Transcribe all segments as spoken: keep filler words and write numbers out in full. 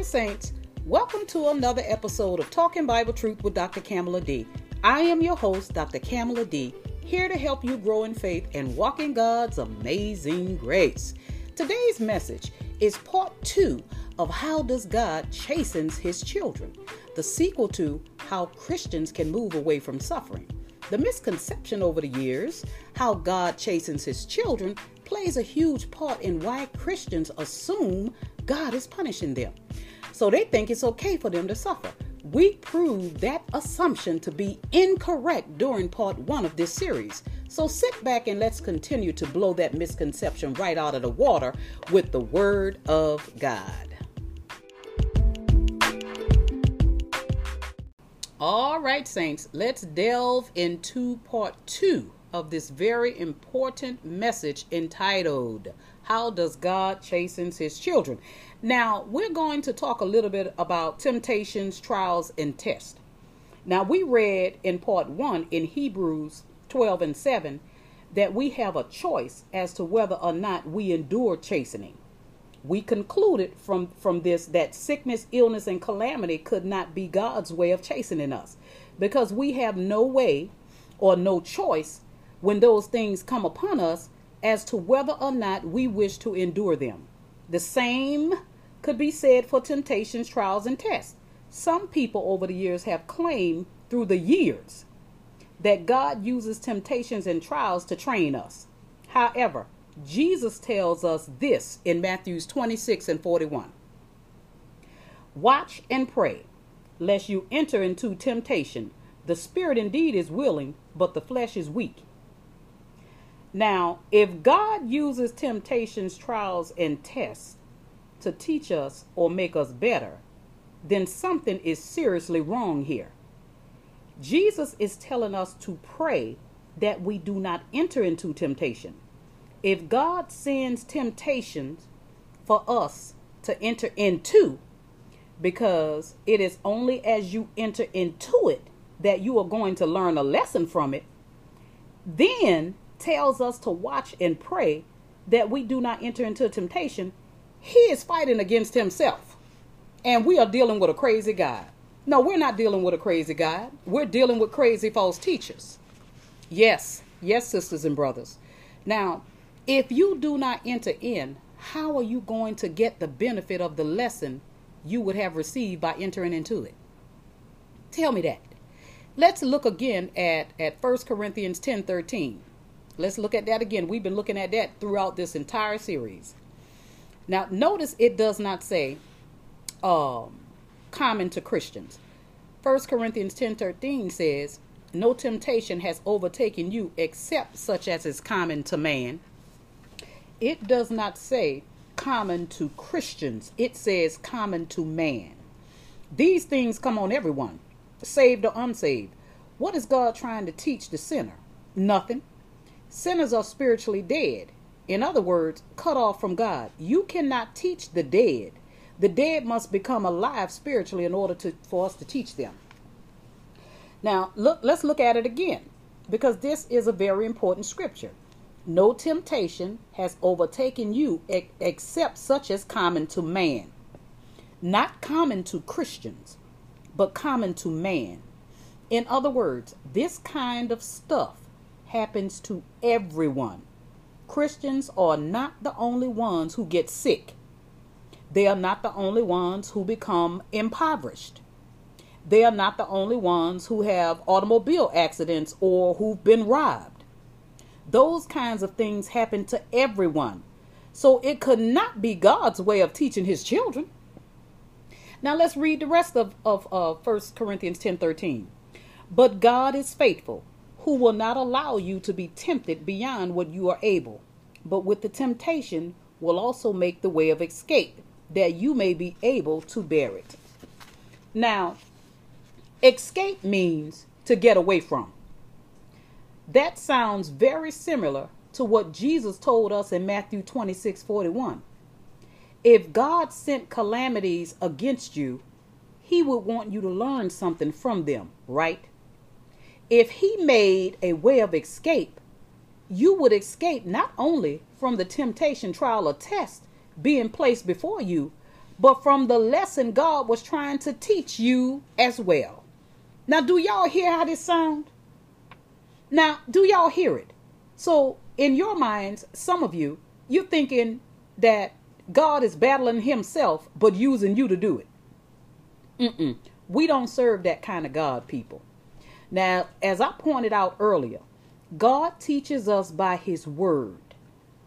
Hi Saints, welcome to another episode of Talking Bible Truth with Doctor Kamala D. I am your host, Doctor Kamala D., here to help you grow in faith and walk in God's amazing grace. Today's message is part two of How Does God Chastens His Children? The sequel to How Christians Can Move Away from Suffering. The misconception over the years, how God chastens His children, plays a huge part in why Christians assume God is punishing them. So they think it's okay for them to suffer. We proved that assumption to be incorrect during part one of this series. So sit back and let's continue to blow that misconception right out of the water with the Word of God. All right, Saints, let's delve into part two of this very important message entitled, How Does God Chastens His Children? Now, we're going to talk a little bit about temptations, trials, and tests. Now, we read in part one in Hebrews twelve and seven that we have a choice as to whether or not we endure chastening. We concluded from, from this that sickness, illness, and calamity could not be God's way of chastening us because we have no way or no choice when those things come upon us as to whether or not we wish to endure them. The same could be said for temptations, trials, and tests. Some people over the years have claimed through the years that God uses temptations and trials to train us. However, Jesus tells us this in Matthew twenty-six and forty-one. Watch and pray, lest you enter into temptation. The spirit indeed is willing, but the flesh is weak. Now, if God uses temptations, trials, and tests to teach us or make us better, then something is seriously wrong here. Jesus is telling us to pray that we do not enter into temptation. If God sends temptations for us to enter into, because it is only as you enter into it that you are going to learn a lesson from it, then tells us to watch and pray that we do not enter into temptation, he is fighting against himself. And we are dealing with a crazy God. No, we're not dealing with a crazy God. We're dealing with crazy false teachers. Yes, yes, sisters and brothers. Now, if you do not enter in, how are you going to get the benefit of the lesson you would have received by entering into it? Tell me that. Let's look again at, at First Corinthians ten thirteen. Let's look at that again. We've been looking at that throughout this entire series. Now, notice it does not say um, common to Christians. First Corinthians ten thirteen says, no temptation has overtaken you except such as is common to man. It does not say common to Christians. It says common to man. These things come on everyone, saved or unsaved. What is God trying to teach the sinner? Nothing. Sinners are spiritually dead. In other words, cut off from God. You cannot teach the dead. The dead must become alive spiritually in order to, for us to teach them. Now, look, let's look at it again, because this is a very important scripture. No temptation has overtaken you except such as common to man. Not common to Christians, but common to man. In other words, this kind of stuff happens to everyone. Christians are not the only ones who get sick. They are not the only ones who become impoverished. They are not the only ones who have automobile accidents or who've been robbed. Those kinds of things happen to everyone. So it could not be God's way of teaching his children. Now let's read the rest of, of uh, First Corinthians ten thirteen. But God is faithful, who will not allow you to be tempted beyond what you are able, but with the temptation will also make the way of escape, that you may be able to bear it. Now, escape means to get away from. That sounds very similar to what Jesus told us in Matthew twenty-six forty-one. If God sent calamities against you, he would want you to learn something from them, right? If he made a way of escape, you would escape not only from the temptation, trial, or test being placed before you, but from the lesson God was trying to teach you as well. Now, do y'all hear how this sounds? Now, do y'all hear it? So in your minds, some of you, you're thinking that God is battling himself, but using you to do it. Mm-mm. We don't serve that kind of God, people. Now, as I pointed out earlier, God teaches us by his word.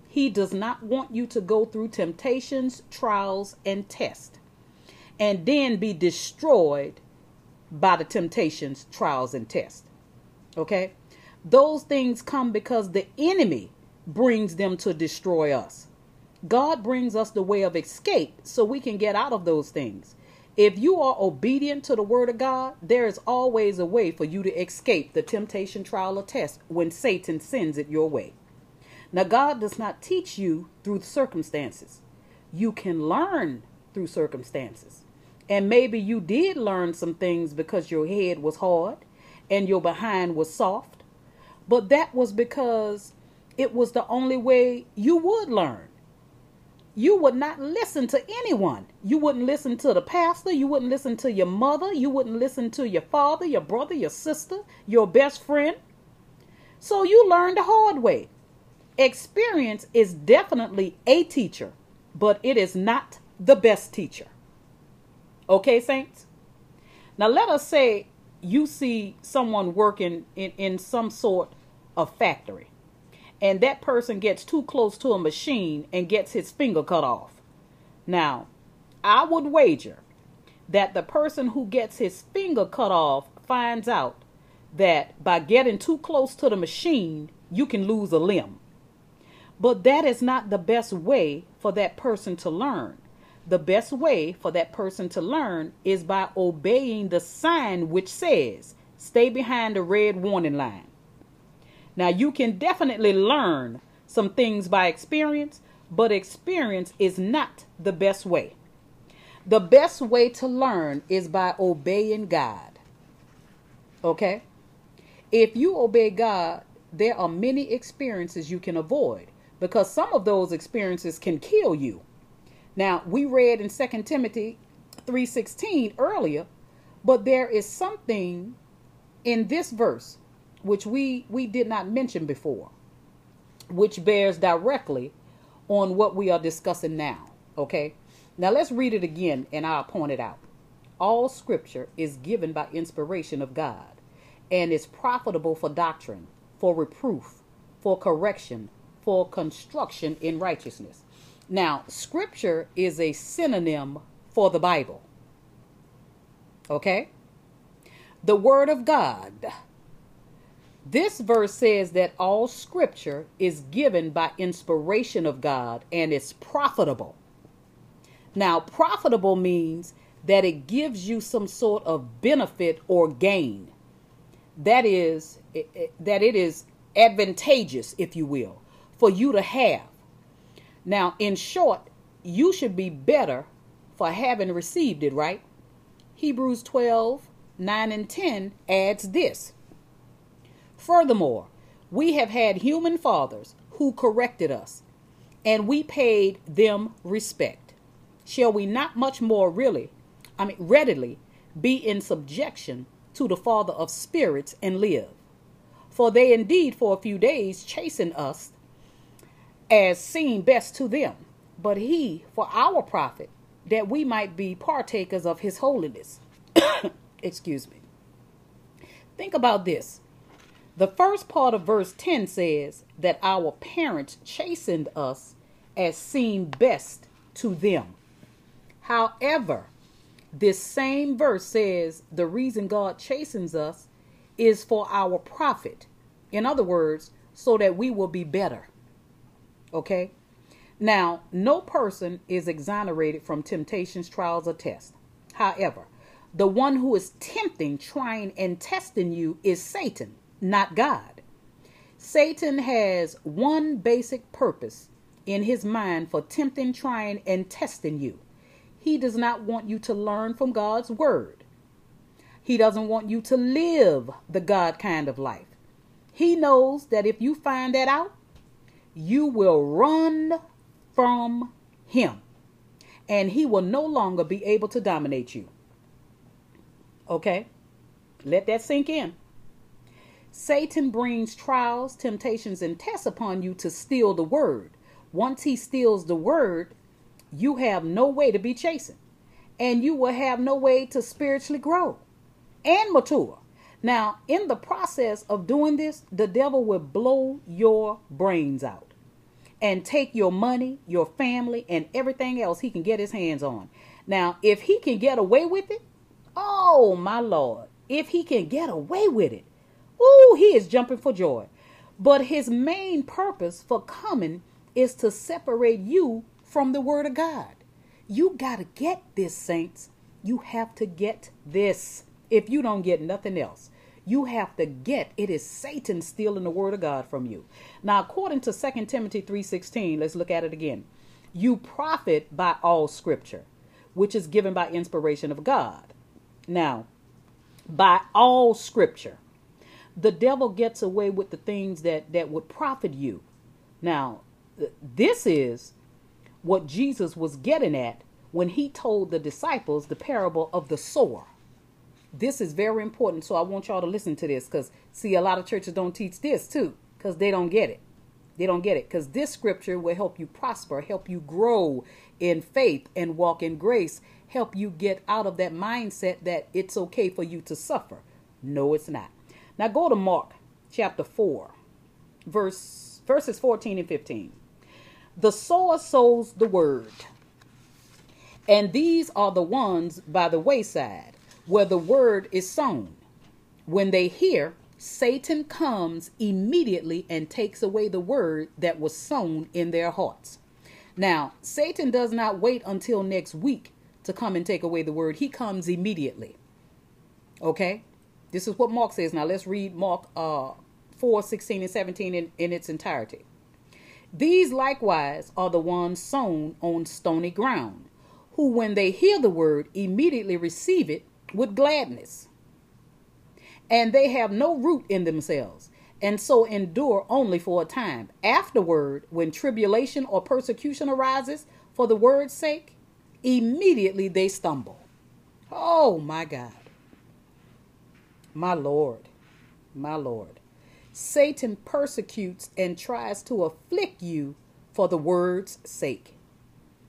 He does not want you to go through temptations, trials, and tests, and then be destroyed by the temptations, trials, and tests. Okay? Those things come because the enemy brings them to destroy us. God brings us the way of escape so we can get out of those things. If you are obedient to the word of God, there is always a way for you to escape the temptation, trial, or test when Satan sends it your way. Now, God does not teach you through circumstances. You can learn through circumstances. And maybe you did learn some things because your head was hard and your behind was soft. But that was because it was the only way you would learn. You would not listen to anyone. You wouldn't listen to the pastor. You wouldn't listen to your mother. You wouldn't listen to your father, your brother, your sister, your best friend. So you learned the hard way. Experience is definitely a teacher, but it is not the best teacher. Okay, saints? Now let us say you see someone working in, in some sort of factory. And that person gets too close to a machine and gets his finger cut off. Now, I would wager that the person who gets his finger cut off finds out that by getting too close to the machine, you can lose a limb. But that is not the best way for that person to learn. The best way for that person to learn is by obeying the sign which says, stay behind the red warning line. Now, you can definitely learn some things by experience, but experience is not the best way. The best way to learn is by obeying God. Okay? If you obey God, there are many experiences you can avoid because some of those experiences can kill you. Now, we read in Second Timothy three sixteen earlier, but there is something in this verse which we, we did not mention before, which bears directly on what we are discussing now, okay? Now let's read it again, and I'll point it out. All scripture is given by inspiration of God and is profitable for doctrine, for reproof, for correction, for construction in righteousness. Now, scripture is a synonym for the Bible, okay? The word of God. This verse says that all scripture is given by inspiration of God and is profitable. Now, profitable means that it gives you some sort of benefit or gain. That is, it, it, that it is advantageous, if you will, for you to have. Now, in short, you should be better for having received it, right? Hebrews twelve, nine and ten adds this. Furthermore, we have had human fathers who corrected us, and we paid them respect. Shall we not much more really, I mean, readily be in subjection to the Father of spirits and live? For they indeed for a few days chasten us as seemed best to them, but he for our profit, that we might be partakers of his holiness. Excuse me. Think about this. The first part of verse ten says that our parents chastened us as seemed best to them. However, this same verse says the reason God chastens us is for our profit. In other words, so that we will be better. Okay? Now, no person is exonerated from temptations, trials, or tests. However, the one who is tempting, trying, and testing you is Satan, not God. Satan has one basic purpose in his mind for tempting, trying, and testing you. He does not want you to learn from God's word. He doesn't want you to live the God kind of life. He knows that if you find that out, you will run from him. and he will no longer be able to dominate you. Okay? Let that sink in. Satan brings trials, temptations, and tests upon you to steal the word. Once he steals the word, you have no way to be chastened, and you will have no way to spiritually grow and mature. Now, in the process of doing this, the devil will blow your brains out and take your money, your family, and everything else he can get his hands on. Now, if he can get away with it, oh, my Lord, if he can get away with it, oh, he is jumping for joy. But his main purpose for coming is to separate you from the Word of God. You got to get this, saints. You have to get this. If you don't get nothing else, you have to get it. Is Satan stealing the word of God from you? Now, according to Second Timothy three sixteen, let's look at it again. You profit by all scripture, which is given by inspiration of God. Now, by all scripture, the devil gets away with the things that, that would profit you. Now, this is what Jesus was getting at when he told the disciples the parable of the sower. This is very important, so I want y'all to listen to this, because, see, a lot of churches don't teach this, too, because they don't get it. They don't get it, because this scripture will help you prosper, help you grow in faith and walk in grace, help you get out of that mindset that it's okay for you to suffer. No, it's not. Now, go to Mark chapter four, verse verses fourteen and fifteen. The sower sows the word, and these are the ones by the wayside, where the word is sown. When they hear, Satan comes immediately and takes away the word that was sown in their hearts. Now, Satan does not wait until next week to come and take away the word. He comes immediately. Okay? This is what Mark says. Now, let's read Mark uh, four, sixteen, and seventeen in, in its entirety. These likewise are the ones sown on stony ground, who when they hear the word, immediately receive it with gladness, and they have no root in themselves, and so endure only for a time. Afterward, when tribulation or persecution arises for the word's sake, immediately they stumble. Oh my God, my Lord, my Lord. Satan persecutes and tries to afflict you for the word's sake.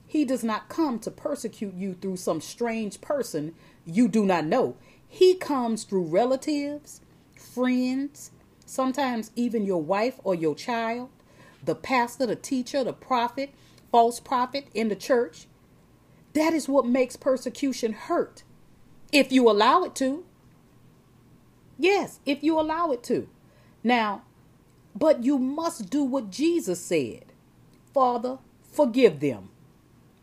He does not come to persecute you through some strange person you do not know. He comes through relatives, friends, sometimes even your wife or your child, the pastor, the teacher, the prophet, false prophet in the church. That is what makes persecution hurt, if you allow it to. Yes, if you allow it to. Now, but you must do what Jesus said. Father, forgive them.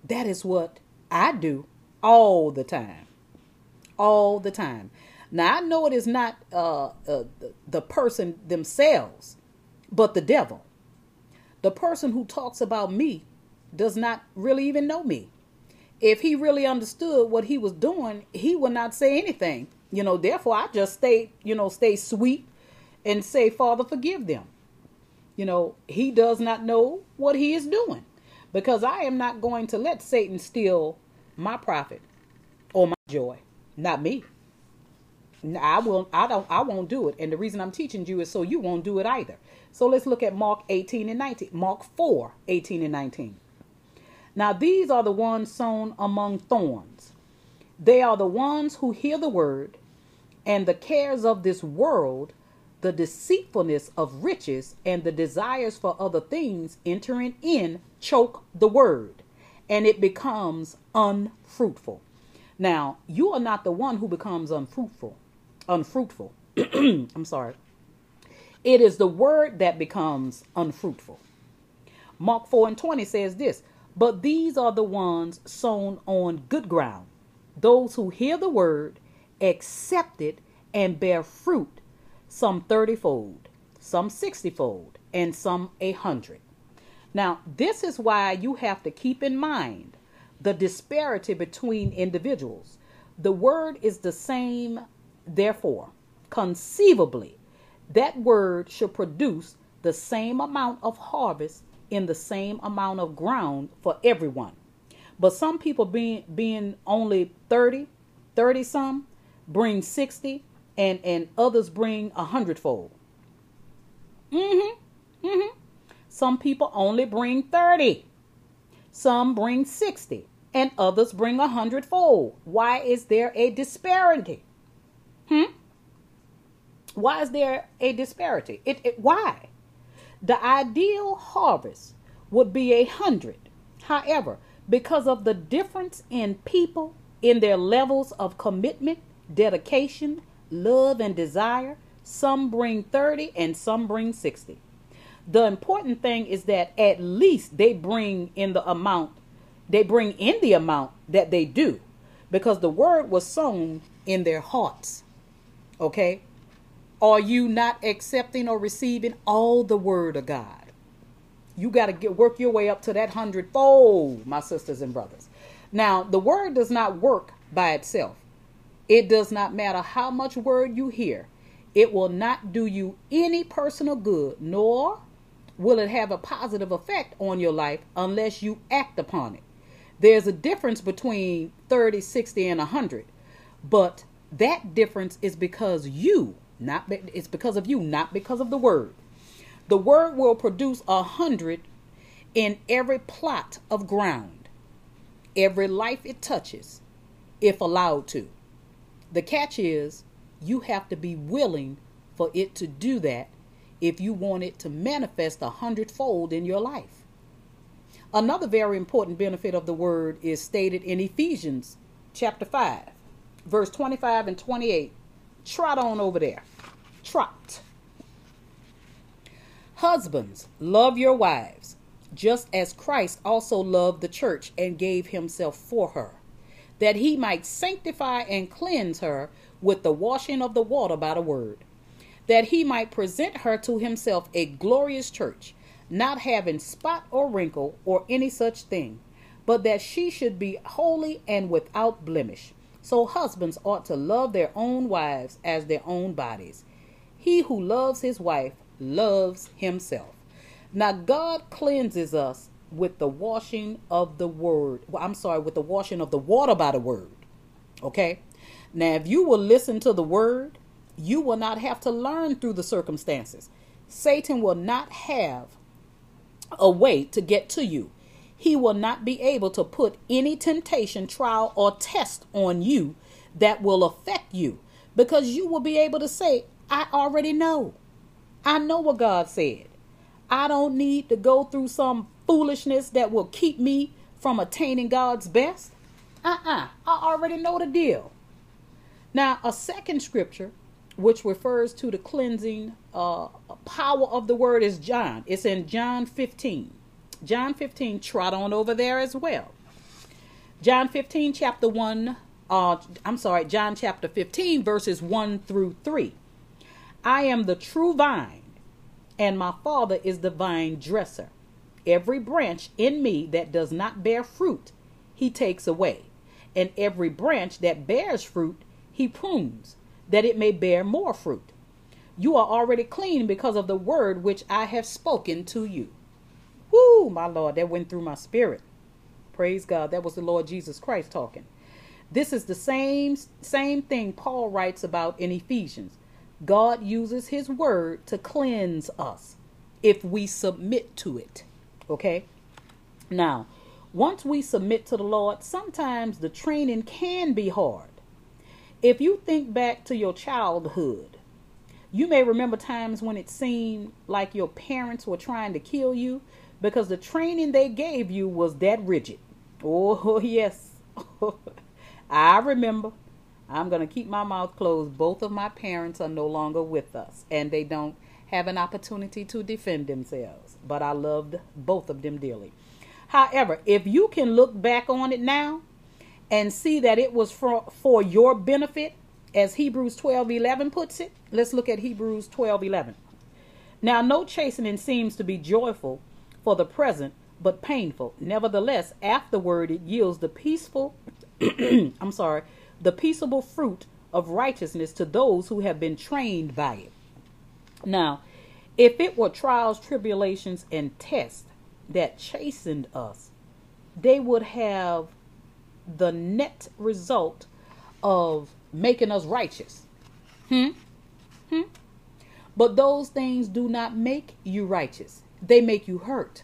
That is what I do all the time. All the time. Now, I know it is not uh, uh, the person themselves, but the devil. The person who talks about me does not really even know me. If he really understood what he was doing, he would not say anything. You know, therefore, I just stay, you know, stay sweet and say, Father, forgive them. You know, he does not know what he is doing, because I am not going to let Satan steal my profit or my joy. Not me. I will. I don't. I won't do it. And the reason I'm teaching you is so you won't do it either. So let's look at Mark eighteen and nineteen. Mark four, eighteen and nineteen. Now these are the ones sown among thorns. They are the ones who hear the word, and the cares of this world, the deceitfulness of riches, and the desires for other things entering in choke the word, and it becomes unfruitful. Now, you are not the one who becomes unfruitful. Unfruitful. I'm sorry. It is the word that becomes unfruitful. Mark four and twenty says this, but these are the ones sown on good ground, those who hear the word, accept it, and bear fruit, some thirty-fold, some sixty-fold, and some a hundred. Now, this is why you have to keep in mind the disparity between individuals. The word is the same, therefore, conceivably, that word should produce the same amount of harvest in the same amount of ground for everyone. But some people being being only thirty, thirty some bring sixty, and and others bring a hundredfold. Mm-hmm. Mm-hmm. Some people only bring thirty. Some bring sixty, and others bring a hundredfold. Why is there a disparity? Hmm? Why is there a disparity? It, it why? The ideal harvest would be a hundred. However, because of the difference in people, in their levels of commitment, dedication, love, and desire, some bring thirty and some bring sixty. The important thing is that at least they bring in the amount, they bring in the amount that they do, because the word was sown in their hearts. Okay? Are you not accepting or receiving all the word of God? You got to get work your way up to that hundredfold, my sisters and brothers. Now, the word does not work by itself. It does not matter how much word you hear. It will not do you any personal good, nor will it have a positive effect on your life unless you act upon it. There's a difference between thirty, sixty, and a hundred, but that difference is because you, not be, it's because of you, not because of the word. The word will produce a hundred in every plot of ground, every life it touches, if allowed to. The catch is, you have to be willing for it to do that if you want it to manifest a hundredfold in your life. Another very important benefit of the word is stated in Ephesians chapter five, verse twenty-five and twenty-eight. Trot on over there. Trot. Husbands, love your wives, just as Christ also loved the church and gave himself for her, that he might sanctify and cleanse her with the washing of the water by the word, that he might present her to himself a glorious church, not having spot or wrinkle or any such thing, but that she should be holy and without blemish. So husbands ought to love their own wives as their own bodies. He who loves his wife loves himself. Now God cleanses us with the washing of the word. Well, I'm sorry, with the washing of the water by the word. Okay? Now, if you will listen to the word, you will not have to learn through the circumstances. Satan will not have a way to get to you. He will not be able to put any temptation, trial, or test on you that will affect you, because you will be able to say, I already know. I know what God said. I don't need to go through some foolishness that will keep me from attaining God's best. Uh-uh. I already know the deal. Now, a second scripture, which refers to the cleansing uh, power of the word, is John. It's in John fifteen. John fifteen, trot on over there as well. John fifteen, chapter one, uh, I'm sorry, John chapter fifteen, verses one through three. I am the true vine, and my Father is the vine dresser. Every branch in me that does not bear fruit, he takes away. And every branch that bears fruit, he prunes, that it may bear more fruit. You are already clean because of the word which I have spoken to you. Woo, my Lord, that went through my spirit. Praise God. That was the Lord Jesus Christ talking. This is the same, same thing Paul writes about in Ephesians. God uses his word to cleanse us if we submit to it. Okay? Now, once we submit to the Lord, sometimes the training can be hard. If you think back to your childhood, you may remember times when it seemed like your parents were trying to kill you because the training they gave you was that rigid. Oh, yes. I remember. I'm going to keep my mouth closed. Both of my parents are no longer with us, and they don't have an opportunity to defend themselves. But I loved both of them dearly. However, if you can look back on it now, and see that it was for, for your benefit, as Hebrews twelve eleven puts it. Let's look at Hebrews twelve eleven. Now, no chastening seems to be joyful for the present, but painful. Nevertheless, afterward it yields the peaceful, I'm sorry, the peaceable fruit of righteousness to those who have been trained by it. Now, if it were trials, tribulations, and tests that chastened us, they would have the net result of making us righteous. Hmm? Hmm? But those things do not make you righteous. They make you hurt.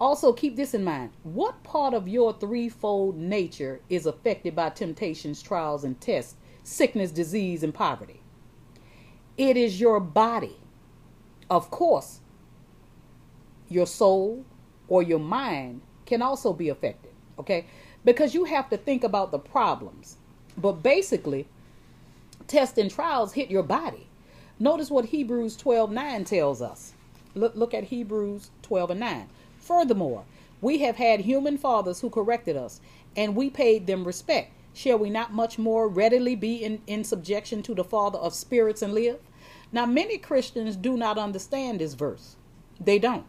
Also, keep this in mind. What part of your threefold nature is affected by temptations, trials, and tests, sickness, disease, and poverty? It is your body. Of course, your soul or your mind can also be affected, okay? Because you have to think about the problems. But basically, tests and trials hit your body. Notice what Hebrews twelve nine tells us. Look, look at Hebrews twelve and nine. Furthermore, we have had human fathers who corrected us, and we paid them respect. Shall we not much more readily be in, in subjection to the Father of spirits and live? Now, many Christians do not understand this verse. They don't.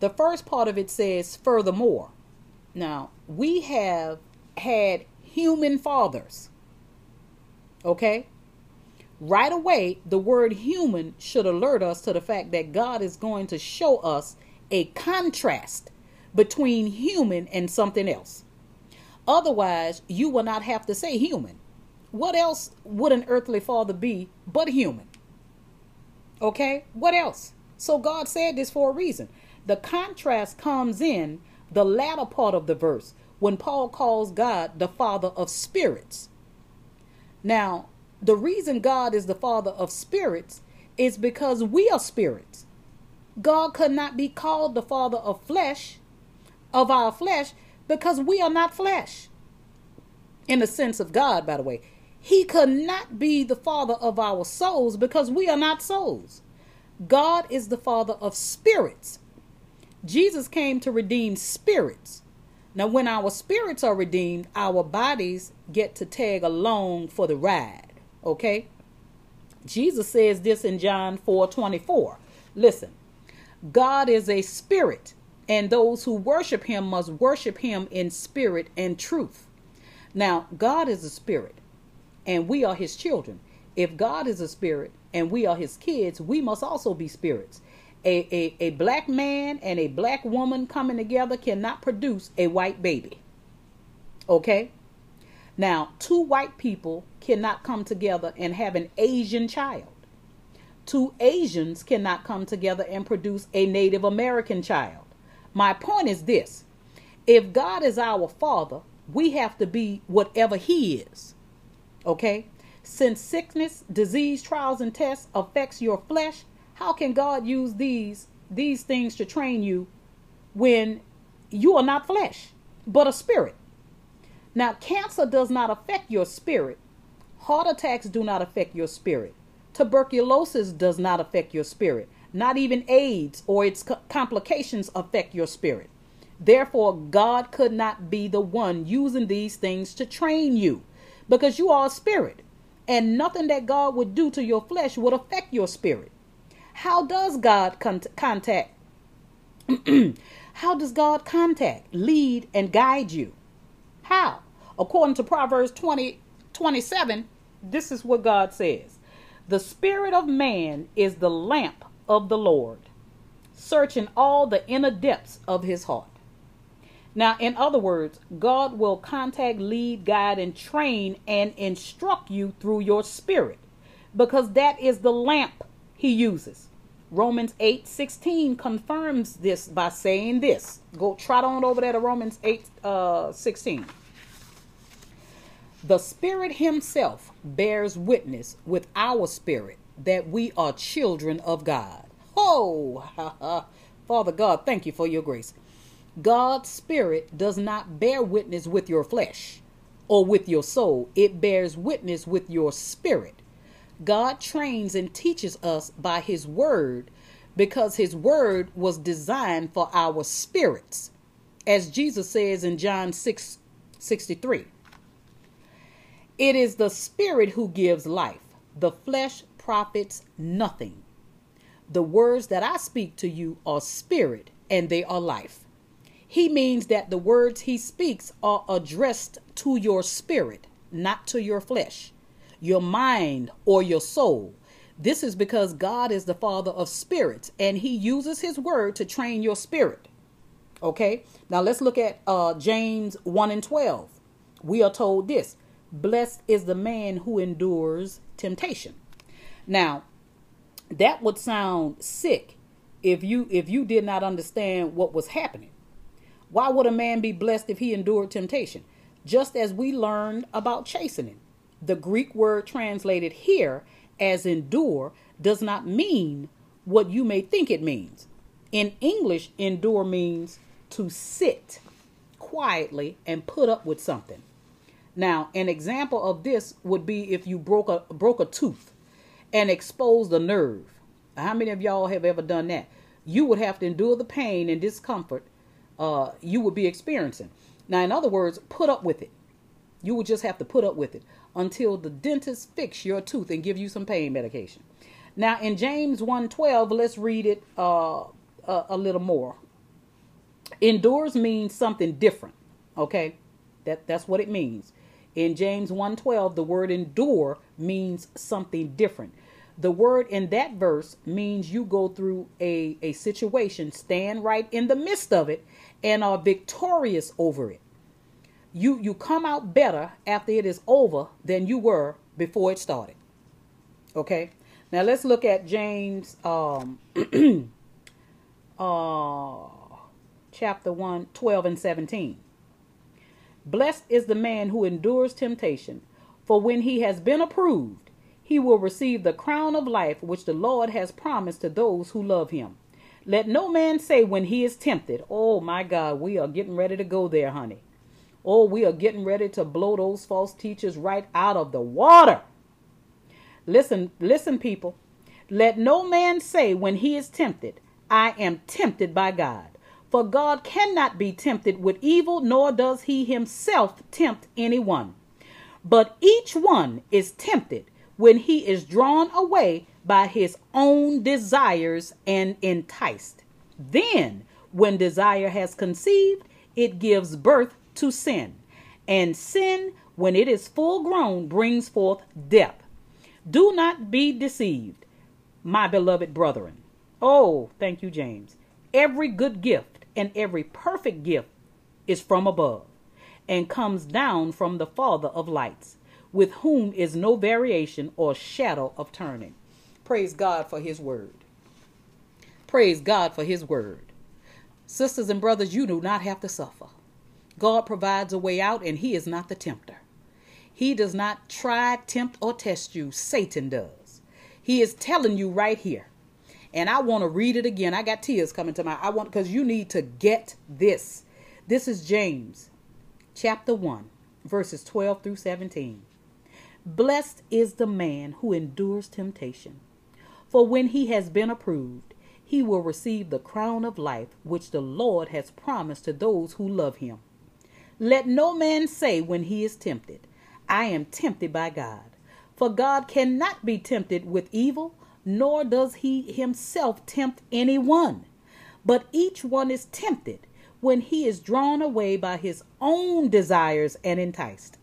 The first part of it says, furthermore. Now, we have had human fathers. Okay? Right away, the word human should alert us to the fact that God is going to show us a contrast between human and something else. Otherwise, you will not have to say human. What else would an earthly father be but human? Okay, what else? So God said this for a reason. The contrast comes in the latter part of the verse when Paul calls God the Father of spirits. Now, the reason God is the Father of spirits is because we are spirits. God could not be called the Father of flesh, of our flesh, because we are not flesh. In the sense of God, by the way. He could not be the Father of our souls because we are not souls. God is the Father of spirits. Jesus came to redeem spirits. Now, when our spirits are redeemed, our bodies get to tag along for the ride. Okay? Jesus says this in John four twenty-four. Listen, God is a spirit, and those who worship him must worship him in spirit and truth. Now, God is a spirit, and we are his children. If God is a spirit and we are his kids, we must also be spirits. A, a, a black man and a black woman coming together cannot produce a white baby. Okay? Now, two white people cannot come together and have an Asian child. Two Asians cannot come together and produce a Native American child. My point is this. If God is our Father, we have to be whatever he is. Okay, since sickness, disease, trials, and tests affects your flesh, how can God use these these things to train you when you are not flesh, but a spirit? Now, cancer does not affect your spirit. Heart attacks do not affect your spirit. Tuberculosis does not affect your spirit. Not even AIDS or its co- complications affect your spirit. Therefore, God could not be the one using these things to train you. Because you are a spirit, and nothing that God would do to your flesh would affect your spirit. How does God con- contact? How does God contact, lead, and guide you? How? According to Proverbs twenty, twenty-seven, this is what God says. The spirit of man is the lamp of the Lord, searching all the inner depths of his heart. Now, in other words, God will contact, lead, guide, and train and instruct you through your spirit, because that is the lamp he uses. Romans eight sixteen confirms this by saying this. Go trot on over there to Romans eight sixteen. The Spirit himself bears witness with our spirit that we are children of God. Oh, Father God, thank you for your grace. God's spirit does not bear witness with your flesh or with your soul. It bears witness with your spirit. God trains and teaches us by his word because his word was designed for our spirits. As Jesus says in John six sixty-three, it is the spirit who gives life. The flesh profits nothing. The words that I speak to you are spirit and they are life. He means that the words he speaks are addressed to your spirit, not to your flesh, your mind, or your soul. This is because God is the Father of spirits, and he uses his word to train your spirit. Okay, now let's look at uh, James one and twelve. We are told this: blessed is the man who endures temptation. Now, that would sound sick if you if you did not understand what was happening. Why would a man be blessed if he endured temptation? Just as we learned about chastening, the Greek word translated here as endure does not mean what you may think it means. In English, endure means to sit quietly and put up with something. Now, an example of this would be if you broke a broke a tooth and exposed a nerve. How many of y'all have ever done that? You would have to endure the pain and discomfort uh, you would be experiencing. Now, in other words, put up with it. You would just have to put up with it until the dentist fix your tooth and give you some pain medication. Now, in James one twelve, let's read it uh, a, a little more. Endures means something different. Okay, that that's what it means. In James one twelve, the word endure means something different. The word in that verse means you go through a, a situation, stand right in the midst of it, and are victorious over it. You, you come out better after it is over than you were before it started. Okay, now let's look at James um, uh, chapter one, twelve and seventeen. Blessed is the man who endures temptation, for when he has been approved, he will receive the crown of life which the Lord has promised to those who love him. Let no man say when he is tempted, oh my God, we are getting ready to go there, honey. Oh, we are getting ready to blow those false teachers right out of the water. Listen, listen, people. Let no man say when he is tempted, I am tempted by God. For God cannot be tempted with evil, nor does he himself tempt anyone. But each one is tempted when he is drawn away by his own desires and enticed. Then, when desire has conceived, it gives birth to sin. And sin, when it is full grown, brings forth death. Do not be deceived, my beloved brethren. Oh, thank you, James. Every good gift and every perfect gift is from above and comes down from the Father of lights, with whom is no variation or shadow of turning. Praise God for his word. Praise God for his word. Sisters and brothers, you do not have to suffer. God provides a way out, and he is not the tempter. He does not try, tempt, or test you. Satan does. He is telling you right here. And I want to read it again. I got tears coming to my, I want, because you need to get this. This is James chapter one, verses twelve through seventeen. Blessed is the man who endures temptation, for when he has been approved, he will receive the crown of life, which the Lord has promised to those who love him. Let no man say when he is tempted, I am tempted by God. For God cannot be tempted with evil, nor does he himself tempt anyone. But each one is tempted when he is drawn away by his own desires and enticed.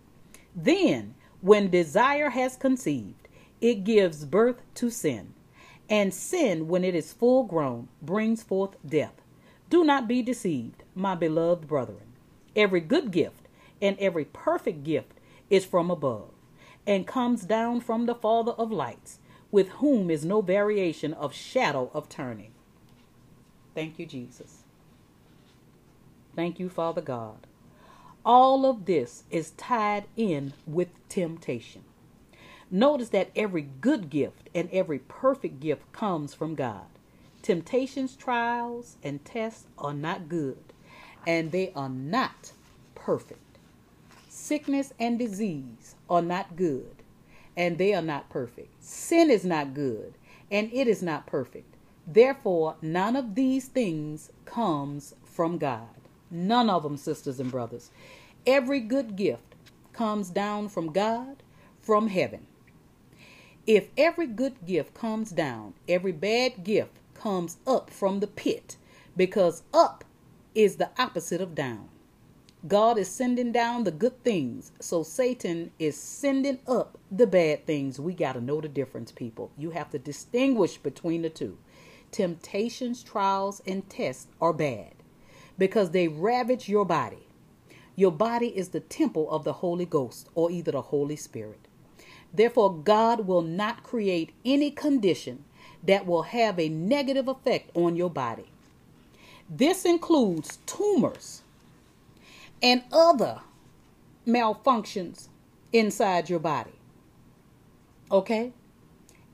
Then, when desire has conceived, it gives birth to sin. And sin, when it is full grown, brings forth death. Do not be deceived, my beloved brethren. Every good gift and every perfect gift is from above and comes down from the Father of lights, with whom is no variation of shadow of turning. Thank you, Jesus. Thank you, Father God. All of this is tied in with temptation. Notice that every good gift and every perfect gift comes from God. Temptations, trials, and tests are not good, and they are not perfect. Sickness and disease are not good, and they are not perfect. Sin is not good, and it is not perfect. Therefore, none of these things comes from God. None of them, sisters and brothers. Every good gift comes down from God, from heaven. If every good gift comes down, every bad gift comes up from the pit, because up is the opposite of down. God is sending down the good things, so Satan is sending up the bad things. We got to know the difference, people. You have to distinguish between the two. Temptations, trials, and tests are bad because they ravage your body. Your body is the temple of the Holy Ghost, or either the Holy Spirit. Therefore, God will not create any condition that will have a negative effect on your body. This includes tumors and other malfunctions inside your body. Okay?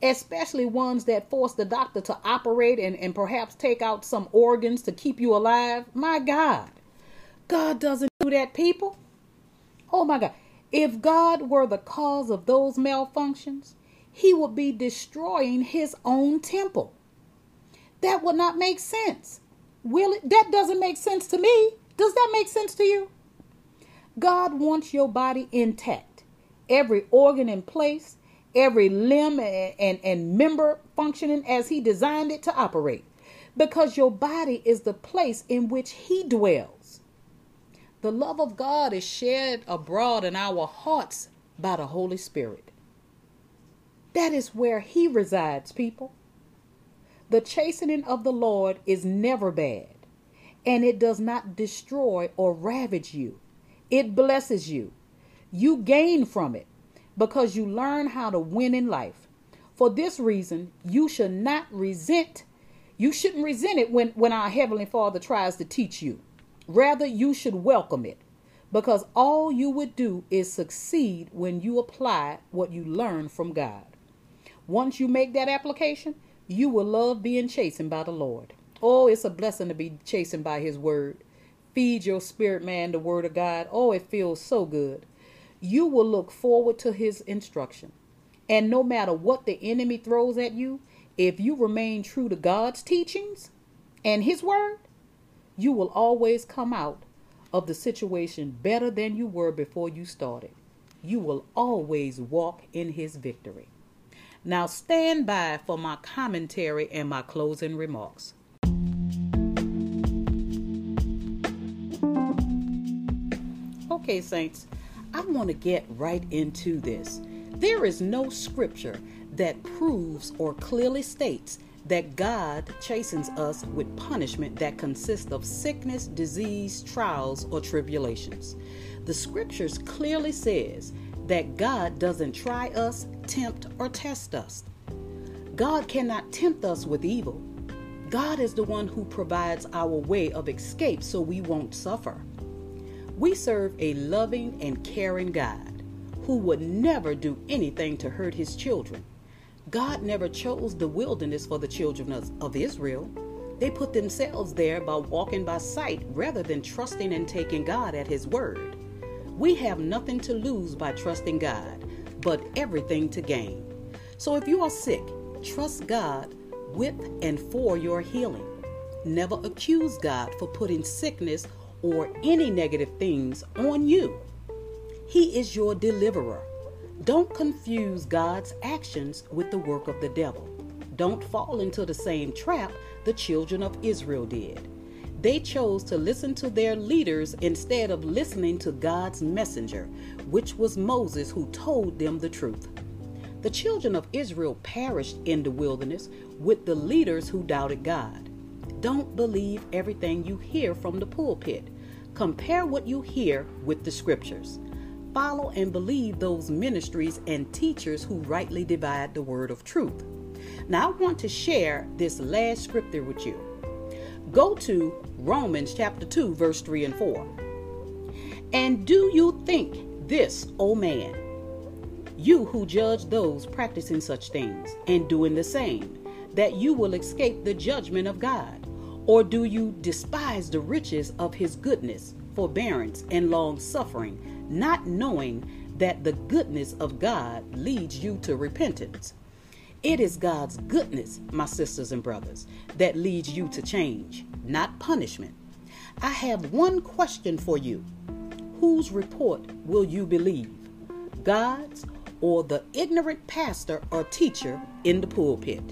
Especially ones that force the doctor to operate and, and perhaps take out some organs to keep you alive. My God. God doesn't do that, people. Oh, my God. If God were the cause of those malfunctions, he would be destroying his own temple. That would not make sense. Will it? That doesn't make sense to me. Does that make sense to you? God wants your body intact. Every organ in place, every limb and, and, and member functioning as he designed it to operate. Because your body is the place in which he dwells. The love of God is shed abroad in our hearts by the Holy Spirit. That is where he resides, people. The chastening of the Lord is never bad, and it does not destroy or ravage you. It blesses you. You gain from it because you learn how to win in life. For this reason, you should not resent. You shouldn't resent it when, when our Heavenly Father tries to teach you. Rather, you should welcome it, because all you would do is succeed when you apply what you learn from God. Once you make that application, you will love being chastened by the Lord. Oh, it's a blessing to be chastened by his word. Feed your spirit, man, the word of God. Oh, it feels so good. You will look forward to his instruction. And no matter what the enemy throws at you, if you remain true to God's teachings and his word, you will always come out of the situation better than you were before you started. You will always walk in his victory. Now stand by for my commentary and my closing remarks. Okay, saints, I want to get right into this. There is no scripture that proves or clearly states that God chastens us with punishment that consists of sickness, disease, trials, or tribulations. The scriptures clearly says that God doesn't try us, tempt, or test us. God cannot tempt us with evil. God is the one who provides our way of escape so we won't suffer. We serve a loving and caring God who would never do anything to hurt his children. God never chose the wilderness for the children of Israel. They put themselves there by walking by sight rather than trusting and taking God at his word. We have nothing to lose by trusting God, but everything to gain. So if you are sick, trust God with and for your healing. Never accuse God for putting sickness or any negative things on you. He is your deliverer. Don't confuse God's actions with the work of the devil. Don't fall into the same trap the children of Israel did. They chose to listen to their leaders instead of listening to God's messenger, which was Moses, who told them the truth. The children of Israel perished in the wilderness with the leaders who doubted God. Don't believe everything you hear from the pulpit. Compare what you hear with the scriptures. Follow and believe those ministries and teachers who rightly divide the word of truth. Now, I want to share this last scripture with you. Go to Romans chapter two, verse three and four. And do you think this, O man, you who judge those practicing such things and doing the same, that you will escape the judgment of God? Or do you despise the riches of his goodness, forbearance, and long suffering, not knowing that the goodness of God leads you to repentance? It is God's goodness, my sisters and brothers, that leads you to change, not punishment. I have one question for you. Whose report will you believe? God's or the ignorant pastor or teacher in the pulpit?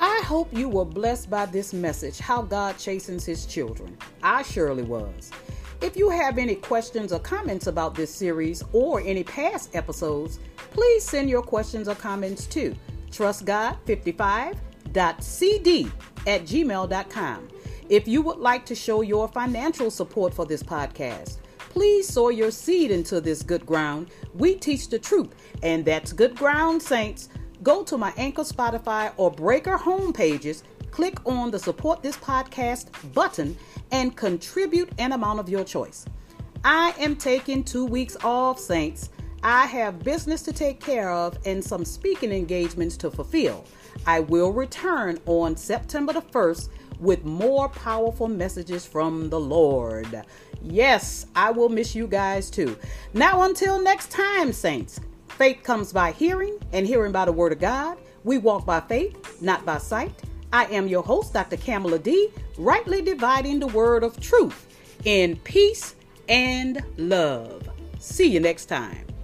I hope you were blessed by this message, how God chastens his children. I surely was. If you have any questions or comments about this series or any past episodes, please send your questions or comments to trust god fifty-five dot c d at gmail dot com. If you would like to show your financial support for this podcast, please sow your seed into this good ground. We teach the truth, and that's good ground, saints. Go to my Anchor, Spotify, or Breaker homepages, click on the Support This Podcast button, and contribute an amount of your choice. I am taking two weeks off, saints. I have business to take care of and some speaking engagements to fulfill. I will return on September the first with more powerful messages from the Lord. Yes, I will miss you guys too. Now, until next time, saints, faith comes by hearing and hearing by the word of God. We walk by faith, not by sight. I am your host, Doctor Kamala D., rightly dividing the word of truth in peace and love. See you next time.